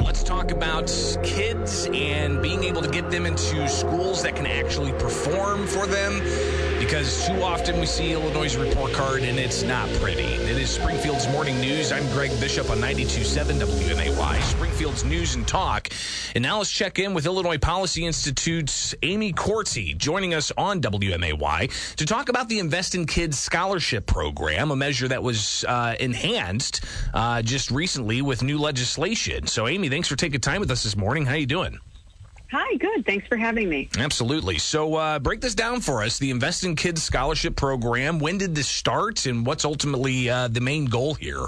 right, let's talk about kids and being able to get them into schools that can actually perform for them, because too often we see Illinois' report card and it's not pretty. It is Springfield's Morning News. I'm Greg Bishop on 92.7 WMAY, Springfield's News and Talk. And now let's check in with Illinois Policy Institute's Amy Corti, joining us on WMAY to talk about the Invest in Kids Scholarship Program, a measure that was enhanced just recently with new legislation. So, Amy, thanks for taking time with us this morning. How are you doing? Hi, good. Thanks for having me. Absolutely. So break this down for us, the Invest in Kids Scholarship Program. When did this start, and what's ultimately the main goal here?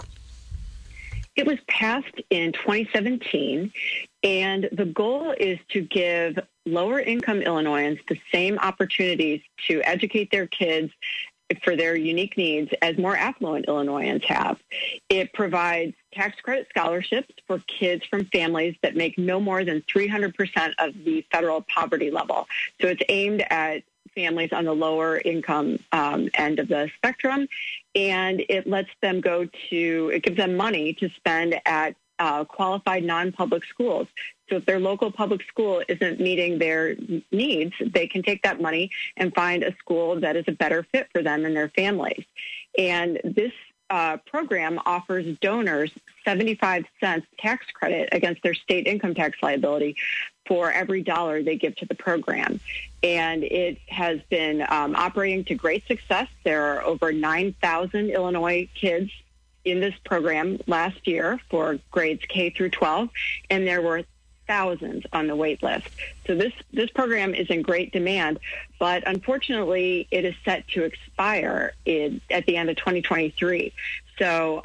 It was passed in 2017, and the goal is to give lower-income Illinoisans the same opportunities to educate their kids for their unique needs as more affluent Illinoisans have. It provides tax credit scholarships for kids from families that make no more than 300% of the federal poverty level. So it's aimed at families on the lower income end of the spectrum, and it lets them it gives them money to spend at qualified non-public schools. So if their local public school isn't meeting their needs, they can take that money and find a school that is a better fit for them and their families. And this program offers donors 75 cents tax credit against their state income tax liability for every dollar they give to the program. And it has been operating to great success. There are over 9,000 Illinois kids in this program last year for grades K through 12, and there were thousands on the wait list. So this program is in great demand, but unfortunately it is set to expire at the end of 2023. So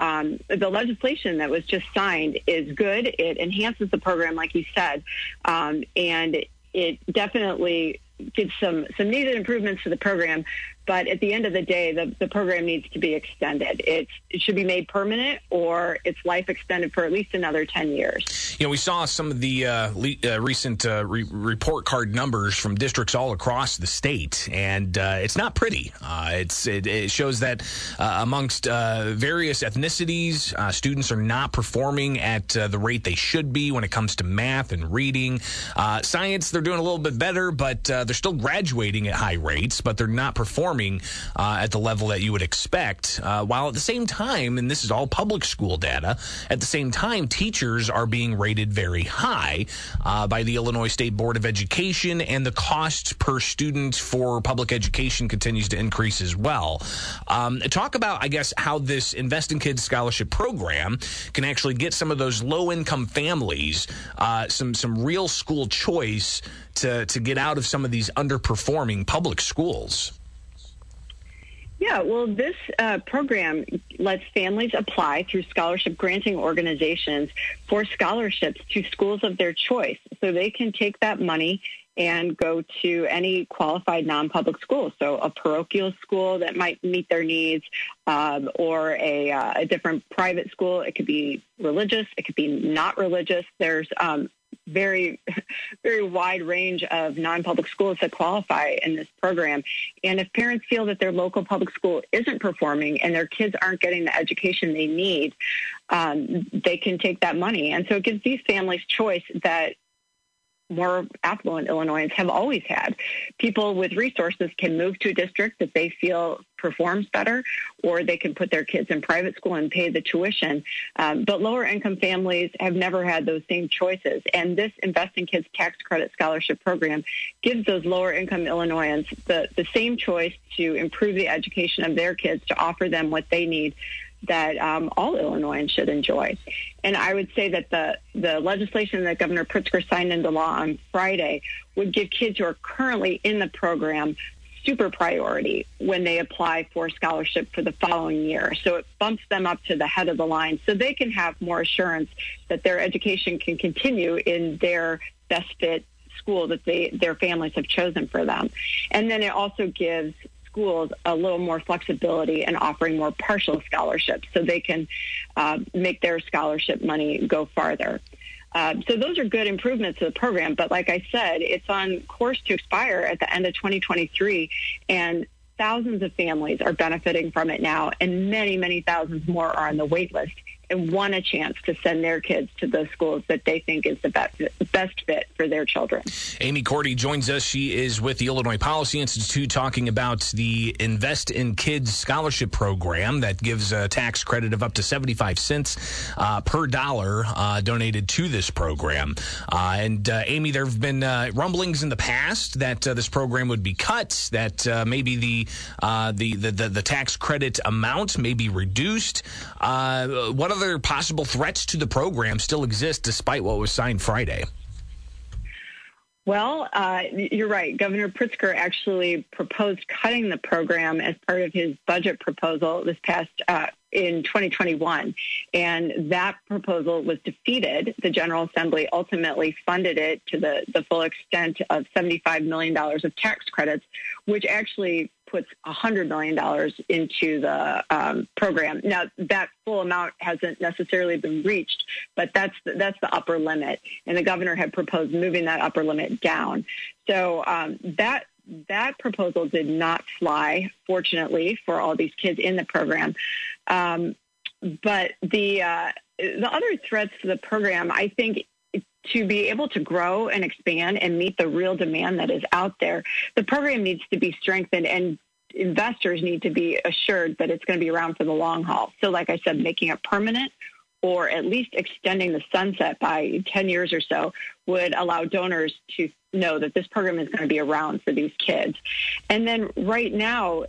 the legislation that was just signed is good. It enhances the program, like you said, and it definitely gives some needed improvements to the program. But at the end of the day, the program needs to be extended. It should be made permanent, or its life extended for at least another 10 years. You know, we saw some of the recent report card numbers from districts all across the state, and it's not pretty. It shows that amongst various ethnicities, students are not performing at the rate they should be when it comes to math and reading. Science, they're doing a little bit better, but they're still graduating at high rates, but they're not performing at the level that you would expect, while at the same time, and this is all public school data, at the same time, teachers are being rated very high by the Illinois State Board of Education, and the cost per student for public education continues to increase as well. Talk about, I guess, how this Invest in Kids Scholarship Program can actually get some of those low-income families some real school choice to get out of some of these underperforming public schools. Yeah, well, this program lets families apply through scholarship granting organizations for scholarships to schools of their choice, so they can take that money and go to any qualified non-public school, so a parochial school that might meet their needs, or a different private school. It could be religious, it could be not religious. There's very, very wide range of non-public schools that qualify in this program. And if parents feel that their local public school isn't performing and their kids aren't getting the education they need, they can take that money. And so it gives these families choice that more affluent Illinoisans have always had. People with resources can move to a district that they feel performs better, or they can put their kids in private school and pay the tuition. But lower income families have never had those same choices. And this Invest in Kids Tax Credit Scholarship Program gives those lower income Illinoisans the same choice to improve the education of their kids, to offer them what they need that all Illinoisans should enjoy. And I would say that the legislation that Governor Pritzker signed into law on Friday would give kids who are currently in the program super priority when they apply for scholarship for the following year. So it bumps them up to the head of the line so they can have more assurance that their education can continue in their best fit school that their families have chosen for them. And then it also gives schools a little more flexibility and offering more partial scholarships so they can make their scholarship money go farther. So those are good improvements to the program, but like I said, it's on course to expire at the end of 2023, and thousands of families are benefiting from it now, and many, many thousands more are on the wait list. want a chance to send their kids to those schools that they think is the best fit for their children. Amy Cordy joins us. She is with the Illinois Policy Institute talking about the Invest in Kids Scholarship Program that gives a tax credit of up to 75 cents per dollar donated to this program. And Amy, there have been rumblings in the past that this program would be cut, that maybe the tax credit amount may be reduced. What other possible threats to the program still exist despite what was signed Friday? Well, you're right. Governor Pritzker actually proposed cutting the program as part of his budget proposal this past in 2021, and that proposal was defeated. The General Assembly ultimately funded it to the full extent of $75 million of tax credits, which actually puts $100 million into the program. Now, that full amount hasn't necessarily been reached, but that's the upper limit, and the governor had proposed moving that upper limit down. So that proposal did not fly, fortunately, for all these kids in the program. But the other threats to the program, I think, to be able to grow and expand and meet the real demand that is out there, the program needs to be strengthened, and investors need to be assured that it's going to be around for the long haul. So like I said, making it permanent or at least extending the sunset by 10 years or so would allow donors to know that this program is going to be around for these kids. And then right now,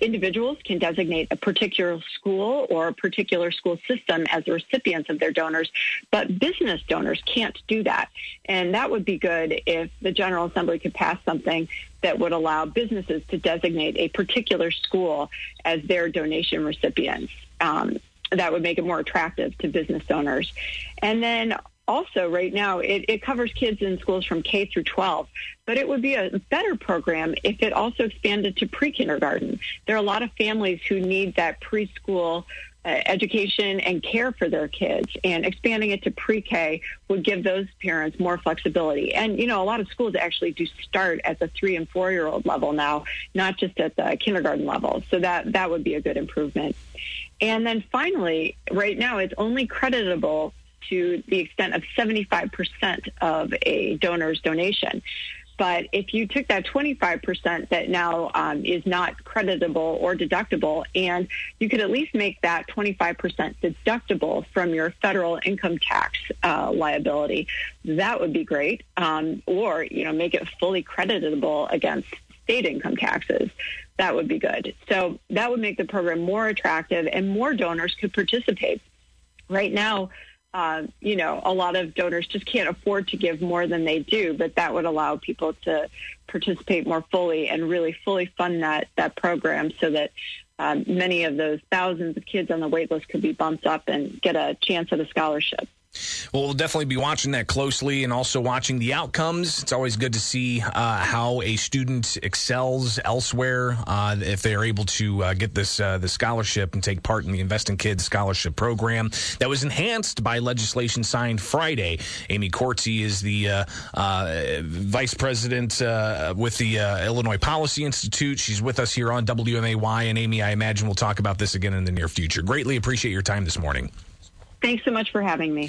individuals can designate a particular school or a particular school system as the recipients of their donors, but business donors can't do that. And that would be good if the General Assembly could pass something that would allow businesses to designate a particular school as their donation recipients. That would make it more attractive to business donors. And then also right now, it covers kids in schools from K through 12, but it would be a better program if it also expanded to pre-kindergarten. There are a lot of families who need that preschool education and care for their kids, and expanding it to pre-K would give those parents more flexibility. And, you know, a lot of schools actually do start at the 3 and 4-year-old level now, not just at the kindergarten level. So that would be a good improvement. And then finally, right now, it's only creditable to the extent of 75% of a donor's donation. But if you took that 25% that now is not creditable or deductible, and you could at least make that 25% deductible from your federal income tax liability, that would be great. Or, you know, make it fully creditable against state income taxes. That would be good. So that would make the program more attractive, and more donors could participate. Right now, you know, a lot of donors just can't afford to give more than they do, but that would allow people to participate more fully and really fully fund that program so that many of those thousands of kids on the wait list could be bumped up and get a chance at a scholarship. Well, we'll definitely be watching that closely and also watching the outcomes. It's always good to see how a student excels elsewhere if they are able to get the scholarship and take part in the Invest in Kids Scholarship Program that was enhanced by legislation signed Friday. Amy Corti is the vice president with the Illinois Policy Institute. She's with us here on WMAY. And Amy, I imagine we'll talk about this again in the near future. Greatly appreciate your time this morning. Thanks so much for having me.